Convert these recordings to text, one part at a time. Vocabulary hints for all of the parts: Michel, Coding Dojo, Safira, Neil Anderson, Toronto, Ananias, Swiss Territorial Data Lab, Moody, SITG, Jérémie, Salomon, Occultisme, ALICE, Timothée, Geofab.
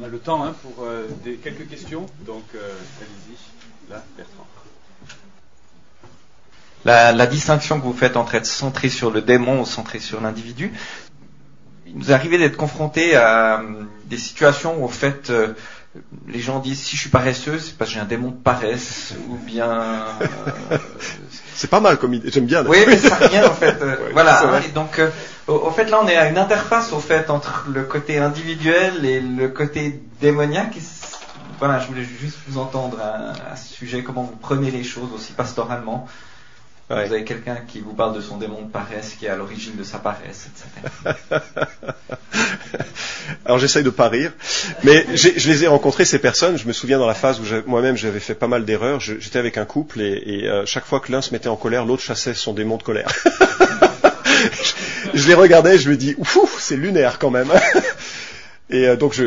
On a le temps pour quelques questions, donc allez-y, là, Bertrand. La distinction que vous faites entre être centré sur le démon ou centré sur l'individu, il nous arrivait d'être confronté à des situations où en fait les gens disent si je suis paresseux c'est parce que j'ai un démon de paresse ou bien c'est pas mal comme idée, j'aime bien. Oui mais ça rien en fait, ouais, voilà. Et donc au fait là on est à une interface au fait entre le côté individuel et le côté démoniaque. Voilà, je voulais juste vous entendre à ce sujet, comment vous prenez les choses aussi pastoralement. Ouais. Vous avez quelqu'un qui vous parle de son démon de paresse, qui est à l'origine de sa paresse, etc. Alors j'essaye de pas rire, mais je les ai rencontrés ces personnes. Je me souviens dans la phase où moi-même j'avais fait pas mal d'erreurs. J'étais avec un couple et chaque fois que l'un se mettait en colère, l'autre chassait son démon de colère. Je les regardais, je me dis ouf, c'est lunaire quand même. Et donc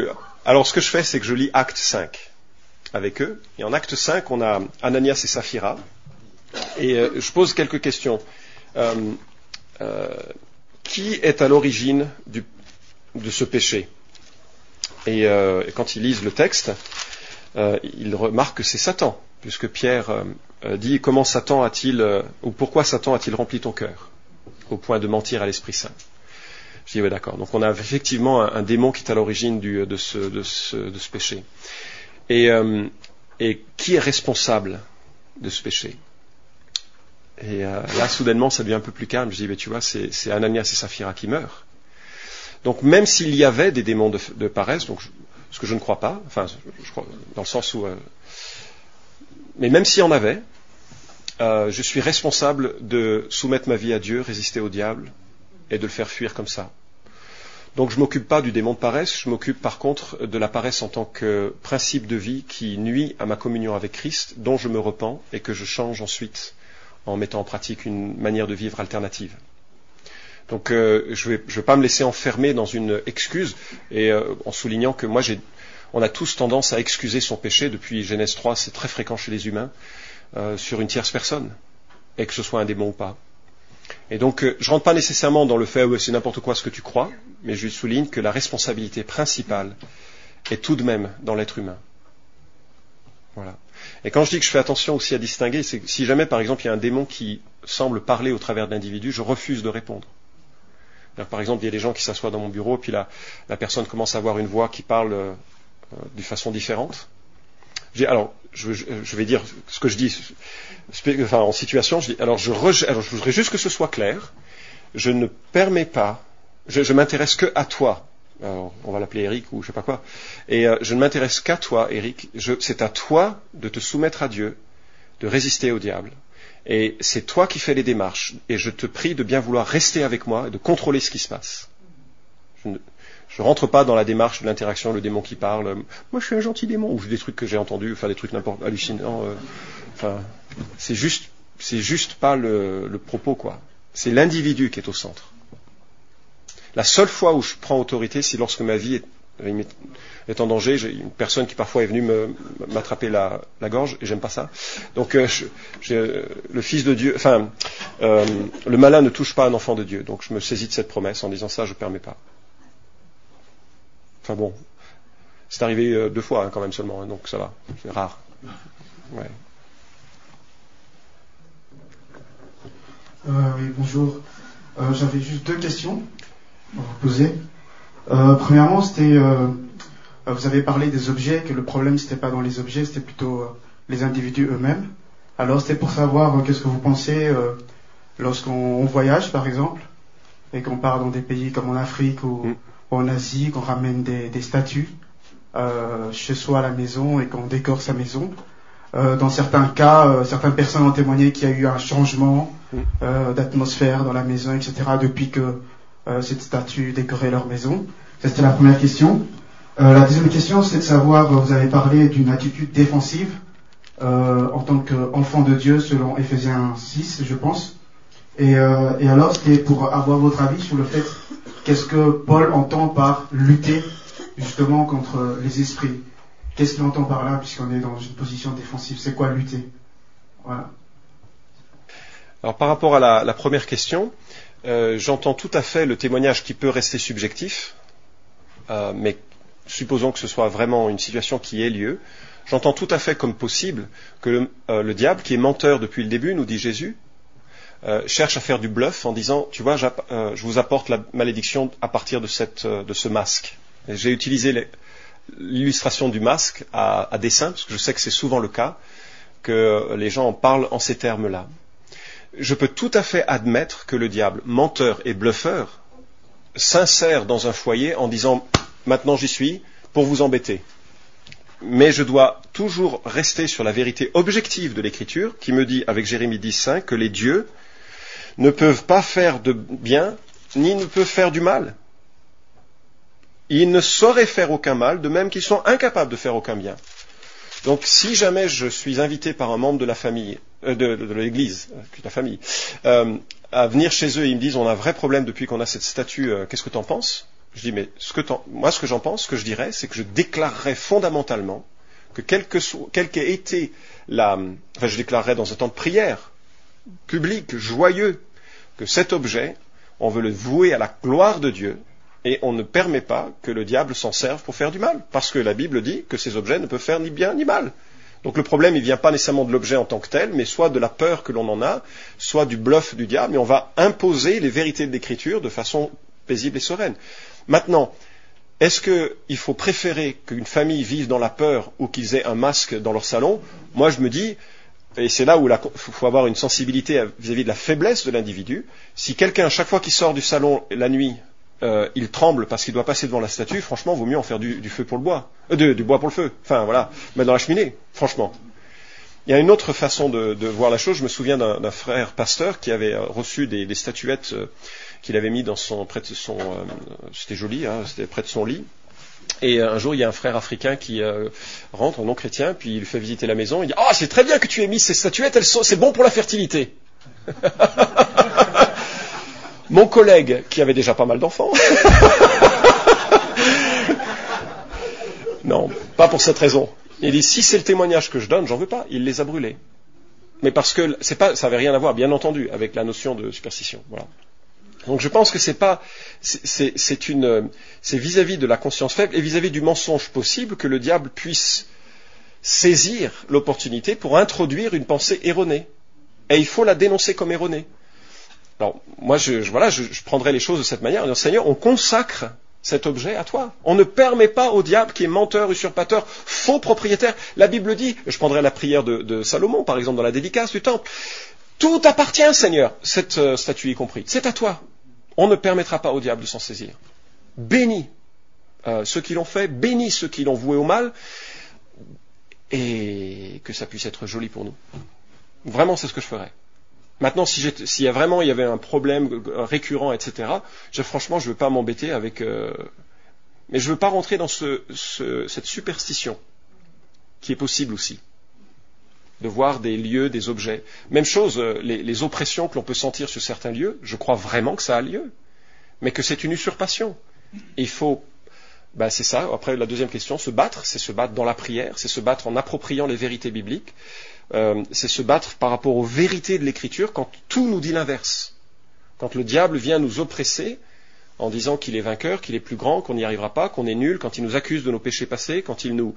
alors ce que je fais, c'est que je lis Acte 5 avec eux. Et en Acte 5, on a Ananias et Safira. Et je pose quelques questions. Qui est à l'origine de ce péché ? Et quand ils lisent le texte, ils remarquent que c'est Satan, puisque Pierre dit comment Satan a-t-il ou pourquoi Satan a-t-il rempli ton cœur au point de mentir à l'Esprit Saint ? Je dis oui, d'accord. Donc on a effectivement un démon qui est à l'origine de ce péché. Et qui est responsable de ce péché ? Et là, soudainement, ça devient un peu plus calme. Je dis, mais tu vois, c'est Ananias et Saphira qui meurent. Donc, même s'il y avait des démons de paresse, donc ce que je ne crois pas, enfin, je crois dans le sens où, mais même s'il y en avait, je suis responsable de soumettre ma vie à Dieu, résister au diable et de le faire fuir comme ça. Donc, je m'occupe pas du démon de paresse. Je m'occupe par contre de la paresse en tant que principe de vie qui nuit à ma communion avec Christ, dont je me repens et que je change ensuite, en mettant en pratique une manière de vivre alternative. Donc je vais pas me laisser enfermer dans une excuse, et en soulignant que on a tous tendance à excuser son péché. Depuis Genèse 3, c'est très fréquent chez les humains, sur une tierce personne, et que ce soit un démon ou pas. Et donc je rentre pas nécessairement dans le fait où c'est n'importe quoi ce que tu crois, mais je souligne que la responsabilité principale est tout de même dans l'être humain. Voilà. Et quand je dis que je fais attention aussi à distinguer, c'est que si jamais, par exemple, il y a un démon qui semble parler au travers de l'individu, je refuse de répondre. Alors, par exemple, il y a des gens qui s'assoient dans mon bureau, puis la personne commence à avoir une voix qui parle d'une façon différente. Je dis, alors, je vais dire ce que je dis, enfin, en situation, je dis, alors je voudrais juste que ce soit clair, je ne permets pas, je m'intéresse que à toi. Alors, on va l'appeler Eric ou je sais pas quoi. Et je ne m'intéresse qu'à toi, Eric. C'est à toi de te soumettre à Dieu, de résister au diable. Et c'est toi qui fais les démarches. Et je te prie de bien vouloir rester avec moi et de contrôler ce qui se passe. Je rentre pas dans la démarche de l'interaction, le démon qui parle. Moi, je suis un gentil démon. Ou des trucs que j'ai entendus, enfin des trucs n'importe hallucinants. Enfin, c'est juste pas le propos quoi. C'est l'individu qui est au centre. La seule fois où je prends autorité, c'est lorsque ma vie est en danger. J'ai une personne qui parfois est venue m'attraper la gorge, et j'aime pas ça. Donc, le Fils de Dieu, enfin, le malin ne touche pas un enfant de Dieu. Donc, je me saisis de cette promesse en disant ça, je ne permets pas. Enfin bon, c'est arrivé 2 fois quand même seulement, donc ça va, c'est rare. Ouais. Oui, bonjour. J'avais juste 2 questions. Posé. Premièrement, c'était vous avez parlé des objets, que le problème c'était pas dans les objets, c'était plutôt les individus eux-mêmes. Alors c'était pour savoir qu'est-ce que vous pensez lorsqu'on voyage par exemple et qu'on part dans des pays comme en Afrique ou en Asie, qu'on ramène des statues chez soi à la maison et qu'on décore sa maison. Dans certains cas, certaines personnes ont témoigné qu'il y a eu un changement d'atmosphère dans la maison, etc. depuis que cette statue décorait leur maison. Ça, c'était la première question. La deuxième question, c'est de savoir, vous avez parlé d'une attitude défensive en tant qu'enfant de Dieu, selon Éphésiens 6, je pense. Et alors, c'était pour avoir votre avis sur le fait, qu'est-ce que Paul entend par lutter, justement, contre les esprits ? Qu'est-ce qu'il entend par là, puisqu'on est dans une position défensive ? C'est quoi lutter ? Voilà. Alors, par rapport à la première question, j'entends tout à fait le témoignage qui peut rester subjectif, mais supposons que ce soit vraiment une situation qui ait lieu, j'entends tout à fait comme possible que le diable, qui est menteur depuis le début, nous dit Jésus, cherche à faire du bluff en disant, tu vois, je vous apporte la malédiction à partir de ce masque. Et j'ai utilisé l'illustration du masque à dessein, parce que je sais que c'est souvent le cas, que les gens en parlent en ces termes-là. Je peux tout à fait admettre que le diable, menteur et bluffeur, s'insère dans un foyer en disant « maintenant j'y suis » pour vous embêter. Mais je dois toujours rester sur la vérité objective de l'Écriture qui me dit, avec Jérémie 10:5, que les dieux ne peuvent pas faire de bien ni ne peuvent faire du mal. Ils ne sauraient faire aucun mal, de même qu'ils sont incapables de faire aucun bien. Donc, si jamais je suis invité par un membre de la famille, de l'église, de la famille, à venir chez eux et ils me disent, on a un vrai problème depuis qu'on a cette statue, qu'est-ce que t'en penses? Je dis, mais moi, ce que j'en pense, ce que je dirais, c'est que je déclarerais fondamentalement que quelle qu'ait été enfin, je déclarerais dans un temps de prière, public, joyeux, que cet objet, on veut le vouer à la gloire de Dieu. Et on ne permet pas que le diable s'en serve pour faire du mal, parce que la Bible dit que ces objets ne peuvent faire ni bien ni mal. Donc le problème, il ne vient pas nécessairement de l'objet en tant que tel, mais soit de la peur que l'on en a, soit du bluff du diable, et on va imposer les vérités de l'Écriture de façon paisible et sereine. Maintenant, est-ce qu'il faut préférer qu'une famille vive dans la peur ou qu'ils aient un masque dans leur salon? Moi je me dis, et c'est là où il faut avoir une sensibilité vis-à-vis de la faiblesse de l'individu, si quelqu'un, à chaque fois qu'il sort du salon la nuit, il tremble parce qu'il doit passer devant la statue, franchement, vaut mieux en faire du feu pour le bois, du bois pour le feu, enfin voilà, mettre dans la cheminée, franchement. Il y a une autre façon de voir la chose. Je me souviens d'un frère pasteur qui avait reçu des statuettes qu'il avait mis c'était joli, hein, c'était près de son lit. Et un jour, il y a un frère africain qui rentre, un non-chrétien, puis il lui fait visiter la maison. Il dit, ah, c'est très bien que tu aies mis ces statuettes, c'est bon pour la fertilité. Mon collègue, qui avait déjà pas mal d'enfants, non, pas pour cette raison. Il dit, si c'est le témoignage que je donne, j'en veux pas. Il les a brûlés. Mais parce que ça avait rien à voir, bien entendu, avec la notion de superstition. Voilà. Donc je pense que c'est vis-à-vis de la conscience faible et vis-à-vis du mensonge possible que le diable puisse saisir l'opportunité pour introduire une pensée erronée. Et il faut la dénoncer comme erronée. Alors, moi, je prendrais les choses de cette manière en disant, Seigneur, on consacre cet objet à toi. On ne permet pas au diable qui est menteur, usurpateur, faux propriétaire. La Bible dit, je prendrais la prière de Salomon, par exemple, dans la dédicace du temple. Tout appartient, Seigneur, cette statue y compris. C'est à toi. On ne permettra pas au diable de s'en saisir. Bénis ceux qui l'ont fait, bénis ceux qui l'ont voué au mal, et que ça puisse être joli pour nous. Vraiment, c'est ce que je ferais. Maintenant, s'il y avait un problème récurrent, etc., franchement, je ne veux pas m'embêter avec... mais je ne veux pas rentrer dans cette superstition, qui est possible aussi, de voir des lieux, des objets. Même chose, les oppressions que l'on peut sentir sur certains lieux, je crois vraiment que ça a lieu, mais que c'est une usurpation. Et il faut... Ben c'est ça, après la deuxième question, se battre, c'est se battre dans la prière, c'est se battre en appropriant les vérités bibliques, c'est se battre par rapport aux vérités de l'Écriture quand tout nous dit l'inverse. Quand le diable vient nous oppresser en disant qu'il est vainqueur, qu'il est plus grand, qu'on n'y arrivera pas, qu'on est nul, quand il nous accuse de nos péchés passés, quand il nous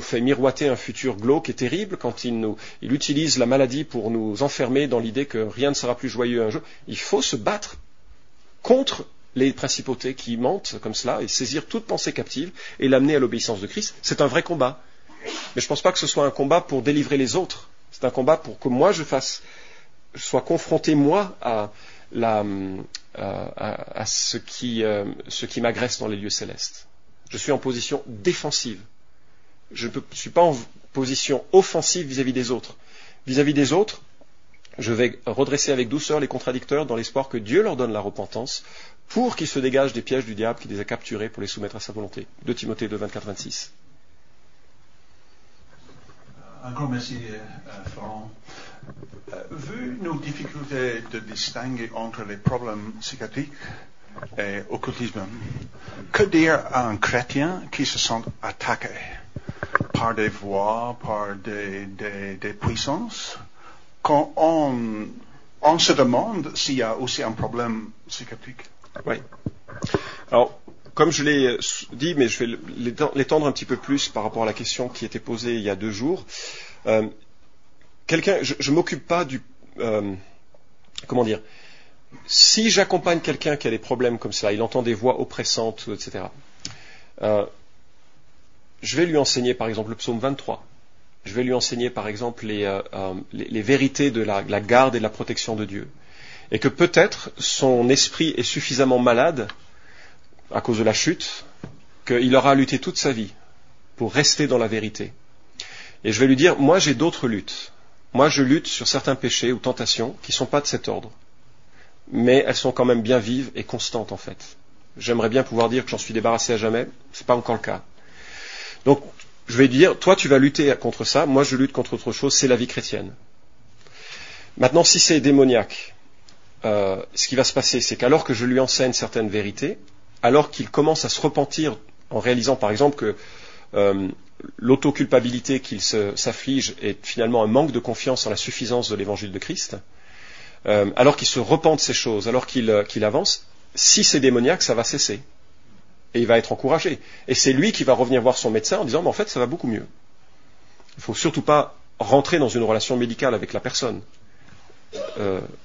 fait miroiter un futur glauque et terrible, quand il utilise la maladie pour nous enfermer dans l'idée que rien ne sera plus joyeux un jour, il faut se battre contre les principautés qui mentent comme cela et saisir toute pensée captive et l'amener à l'obéissance de Christ. C'est un vrai combat. Mais je ne pense pas que ce soit un combat pour délivrer les autres. C'est un combat pour que moi je sois confronté moi à ce qui m'agresse dans les lieux célestes. Je suis en position défensive. Je ne suis pas en position offensive vis-à-vis des autres. Vis-à-vis des autres, je vais redresser avec douceur les contradicteurs dans l'espoir que Dieu leur donne la repentance pour qu'ils se dégagent des pièges du diable qui les a capturés pour les soumettre à sa volonté. 2 Timothée 2, 24-26. Un grand merci, Florent. Vu nos difficultés de distinguer entre les problèmes psychiatriques et occultisme, que dire à un chrétien qui se sent attaqué par des voix, par des puissances? Quand on se demande s'il y a aussi un problème psychiatrique. Oui. Alors, Comme je l'ai dit, mais je vais l'étendre un petit peu plus par rapport à la question qui était posée il y a 2 jours. Je ne m'occupe pas du... si j'accompagne quelqu'un qui a des problèmes comme ça, il entend des voix oppressantes, etc., je vais lui enseigner par exemple le psaume 23. Je vais lui enseigner par exemple les vérités de la garde et de la protection de Dieu. Et que peut-être son esprit est suffisamment malade à cause de la chute qu'il aura à lutter toute sa vie pour rester dans la vérité. Et je vais lui dire, moi j'ai d'autres luttes. Moi je lutte sur certains péchés ou tentations qui ne sont pas de cet ordre. Mais elles sont quand même bien vives et constantes en fait. J'aimerais bien pouvoir dire que j'en suis débarrassé à jamais. C'est pas encore le cas. Donc, je vais dire, toi tu vas lutter contre ça, moi je lutte contre autre chose, c'est la vie chrétienne. Maintenant, si c'est démoniaque, ce qui va se passer, c'est qu'alors que je lui enseigne certaines vérités, alors qu'il commence à se repentir en réalisant par exemple que l'autoculpabilité qu'il s'afflige est finalement un manque de confiance en la suffisance de l'évangile de Christ, alors qu'il se repent de ces choses, alors qu'il avance, si c'est démoniaque, ça va cesser. Et il va être encouragé. Et c'est lui qui va revenir voir son médecin en disant « mais en fait, ça va beaucoup mieux ». Il ne faut surtout pas rentrer dans une relation médicale avec la personne.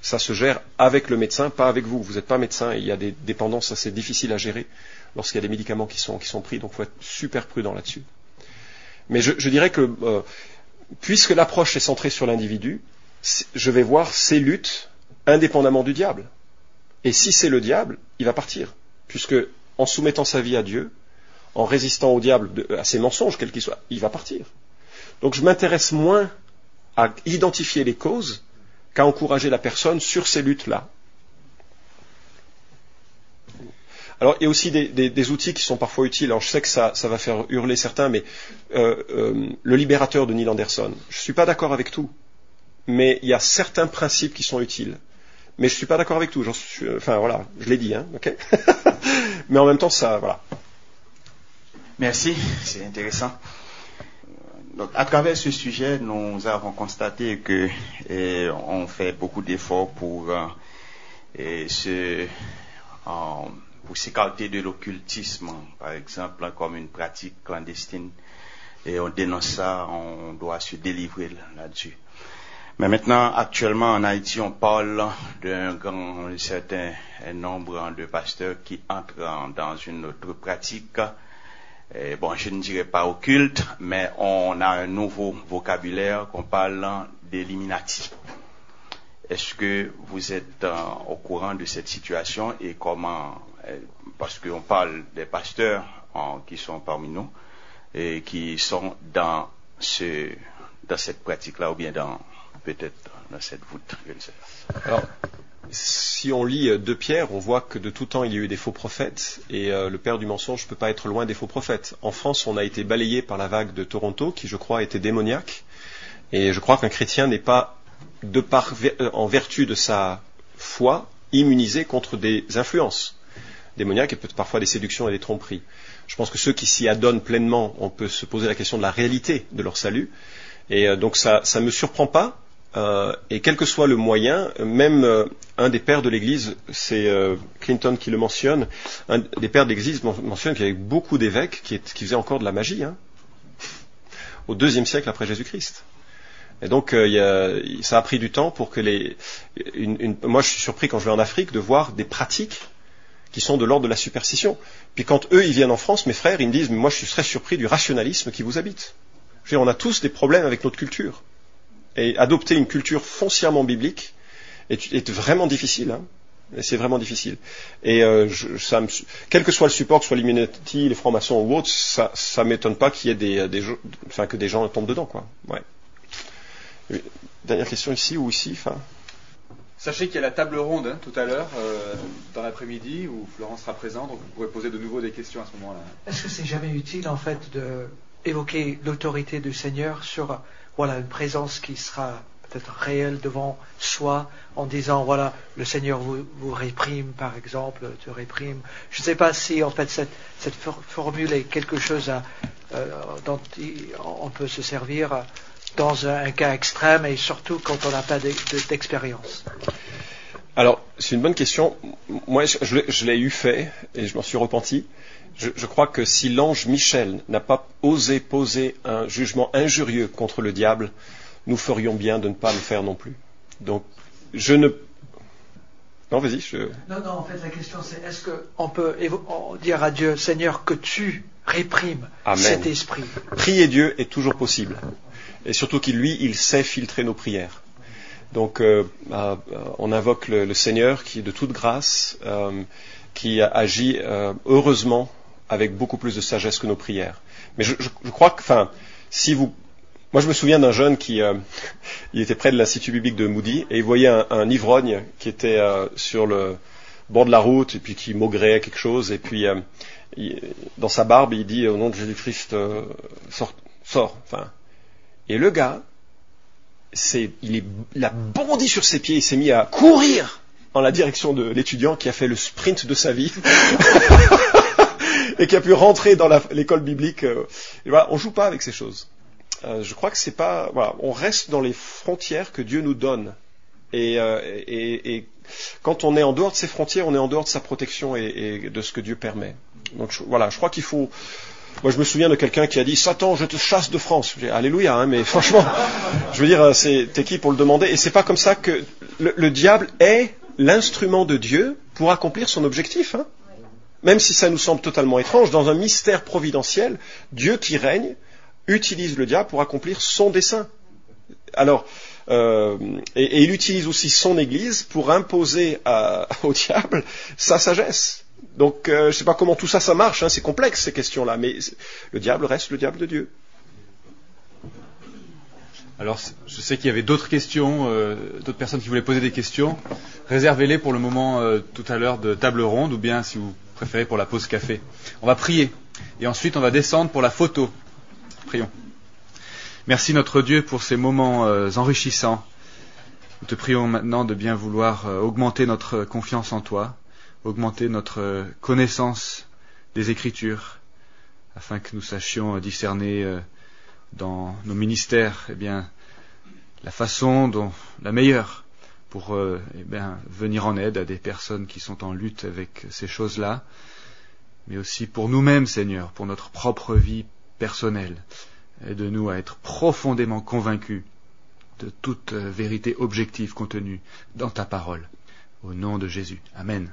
Ça se gère avec le médecin, pas avec vous. Vous n'êtes pas médecin et il y a des dépendances assez difficiles à gérer lorsqu'il y a des médicaments qui sont pris. Donc il faut être super prudent là-dessus. Mais je dirais que puisque l'approche est centrée sur l'individu, je vais voir ses luttes indépendamment du diable. Et si c'est le diable, il va partir. Puisque en soumettant sa vie à Dieu, en résistant au diable, à ses mensonges, quels qu'ils soient, il va partir. Donc je m'intéresse moins à identifier les causes qu'à encourager la personne sur ces luttes-là. Alors il y a aussi des outils qui sont parfois utiles. Alors je sais que ça va faire hurler certains, mais le libérateur de Neil Anderson, je ne suis pas d'accord avec tout, mais il y a certains principes qui sont utiles. Mais je ne suis pas d'accord avec tout. Je l'ai dit, hein, ok. Mais en même temps, ça, voilà. Merci, c'est intéressant. Donc, à travers ce sujet, nous avons constaté que on fait beaucoup d'efforts pour s'écarter de l'occultisme, par exemple, comme une pratique clandestine. Et on dénonce ça, on doit se délivrer là-dessus. Mais maintenant, actuellement, en Haïti, on parle d'un certain nombre de pasteurs qui entrent dans une autre pratique. Et bon, je ne dirais pas occulte, mais on a un nouveau vocabulaire qu'on parle d'illuminati. Est-ce que vous êtes au courant de cette situation et comment, parce qu'on parle des pasteurs qui sont parmi nous et qui sont dans cette pratique-là ou bien peut-être dans cette voûte, je ne sais pas. Alors, si on lit 2 Pierre, on voit que de tout temps il y a eu des faux prophètes, et le père du mensonge ne peut pas être loin des faux prophètes. En France, on a été balayé par la vague de Toronto, qui je crois était démoniaque, et je crois qu'un chrétien n'est pas, en vertu de sa foi, immunisé contre des influences démoniaques, et peut-être parfois des séductions et des tromperies. Je pense que ceux qui s'y adonnent pleinement, on peut se poser la question de la réalité de leur salut, et donc ça ne me surprend pas. Et quel que soit le moyen, même un des pères de l'Église, c'est Clinton qui le mentionne, un des pères de l'Église mentionne qu'il y avait beaucoup d'évêques qui faisaient encore de la magie, hein, au 2e siècle après Jésus-Christ. Et donc ça a pris du temps pour que moi je suis surpris quand je vais en Afrique de voir des pratiques qui sont de l'ordre de la superstition. Puis quand eux ils viennent en France, mes frères, ils me disent, mais moi je suis très surpris du rationalisme qui vous habite. Je veux dire, on a tous des problèmes avec notre culture. Et adopter une culture foncièrement biblique est vraiment difficile. Hein. C'est vraiment difficile. Et quel que soit le support, que ce soit l'Illuminati, les francs-maçons ou autres, ça ne m'étonne pas qu'il y ait que des gens tombent dedans. Quoi. Ouais. Dernière question ici ou ici. Fin... Sachez qu'il y a la table ronde tout à l'heure, dans l'après-midi, où Florence sera présente, donc vous pourrez poser de nouveau des questions à ce moment-là. Est-ce que c'est jamais utile en fait d'évoquer l'autorité du Seigneur sur... Voilà, une présence qui sera peut-être réelle devant soi en disant, voilà, le Seigneur vous réprime, par exemple, te réprime. Je ne sais pas si, en fait, cette formule est quelque chose dont on peut se servir dans un cas extrême et surtout quand on n'a pas d'expérience. Alors, c'est une bonne question. Moi, je l'ai eu fait et je m'en suis repenti. Je crois que si l'ange Michel n'a pas osé poser un jugement injurieux contre le diable, nous ferions bien de ne pas le faire non plus. Donc, je ne... Non, vas-y. Non, en fait, la question c'est, est-ce qu'on peut dire à Dieu, Seigneur, que tu réprimes cet esprit ? Prier Dieu est toujours possible. Et surtout qu'il, lui, il sait filtrer nos prières. Donc, on invoque le Seigneur qui est de toute grâce, qui agit heureusement avec beaucoup plus de sagesse que nos prières. Mais je crois que, moi je me souviens d'un jeune qui, il était près de l'Institut biblique de Moody et il voyait un ivrogne qui était sur le bord de la route et puis qui maugréait quelque chose et puis dans sa barbe il dit au nom de Jésus-Christ sors. Enfin, et le gars, il a bondi sur ses pieds, il s'est mis à courir en la direction de l'étudiant qui a fait le sprint de sa vie et qui a pu rentrer dans l'école biblique. Et voilà, on joue pas avec ces choses. Je crois que c'est pas. Voilà, on reste dans les frontières que Dieu nous donne. Et quand on est en dehors de ces frontières, on est en dehors de sa protection et de ce que Dieu permet. Donc je crois qu'il faut. Moi, je me souviens de quelqu'un qui a dit « Satan, je te chasse de France ». Je dis, alléluia, mais franchement, je veux dire, t'es qui pour le demander ? Et c'est pas comme ça que le diable est l'instrument de Dieu pour accomplir son objectif. Hein. Même si ça nous semble totalement étrange, dans un mystère providentiel, Dieu qui règne utilise le diable pour accomplir son dessein. Alors, et il utilise aussi son Église pour imposer au diable sa sagesse. Donc, je ne sais pas comment tout ça marche, c'est complexe ces questions-là, mais le diable reste le diable de Dieu. Alors, je sais qu'il y avait d'autres questions, d'autres personnes qui voulaient poser des questions. Réservez-les pour le moment tout à l'heure de table ronde, ou bien, si vous préférez, pour la pause café. On va prier, et ensuite on va descendre pour la photo. Prions. Merci notre Dieu pour ces moments enrichissants. Nous te prions maintenant de bien vouloir augmenter notre confiance en toi, augmenter notre connaissance des Écritures, afin que nous sachions discerner dans nos ministères la façon dont la meilleure pour venir en aide à des personnes qui sont en lutte avec ces choses-là, mais aussi pour nous-mêmes, Seigneur, pour notre propre vie personnelle. Aide-nous à être profondément convaincus de toute vérité objective contenue dans ta parole. Au nom de Jésus. Amen.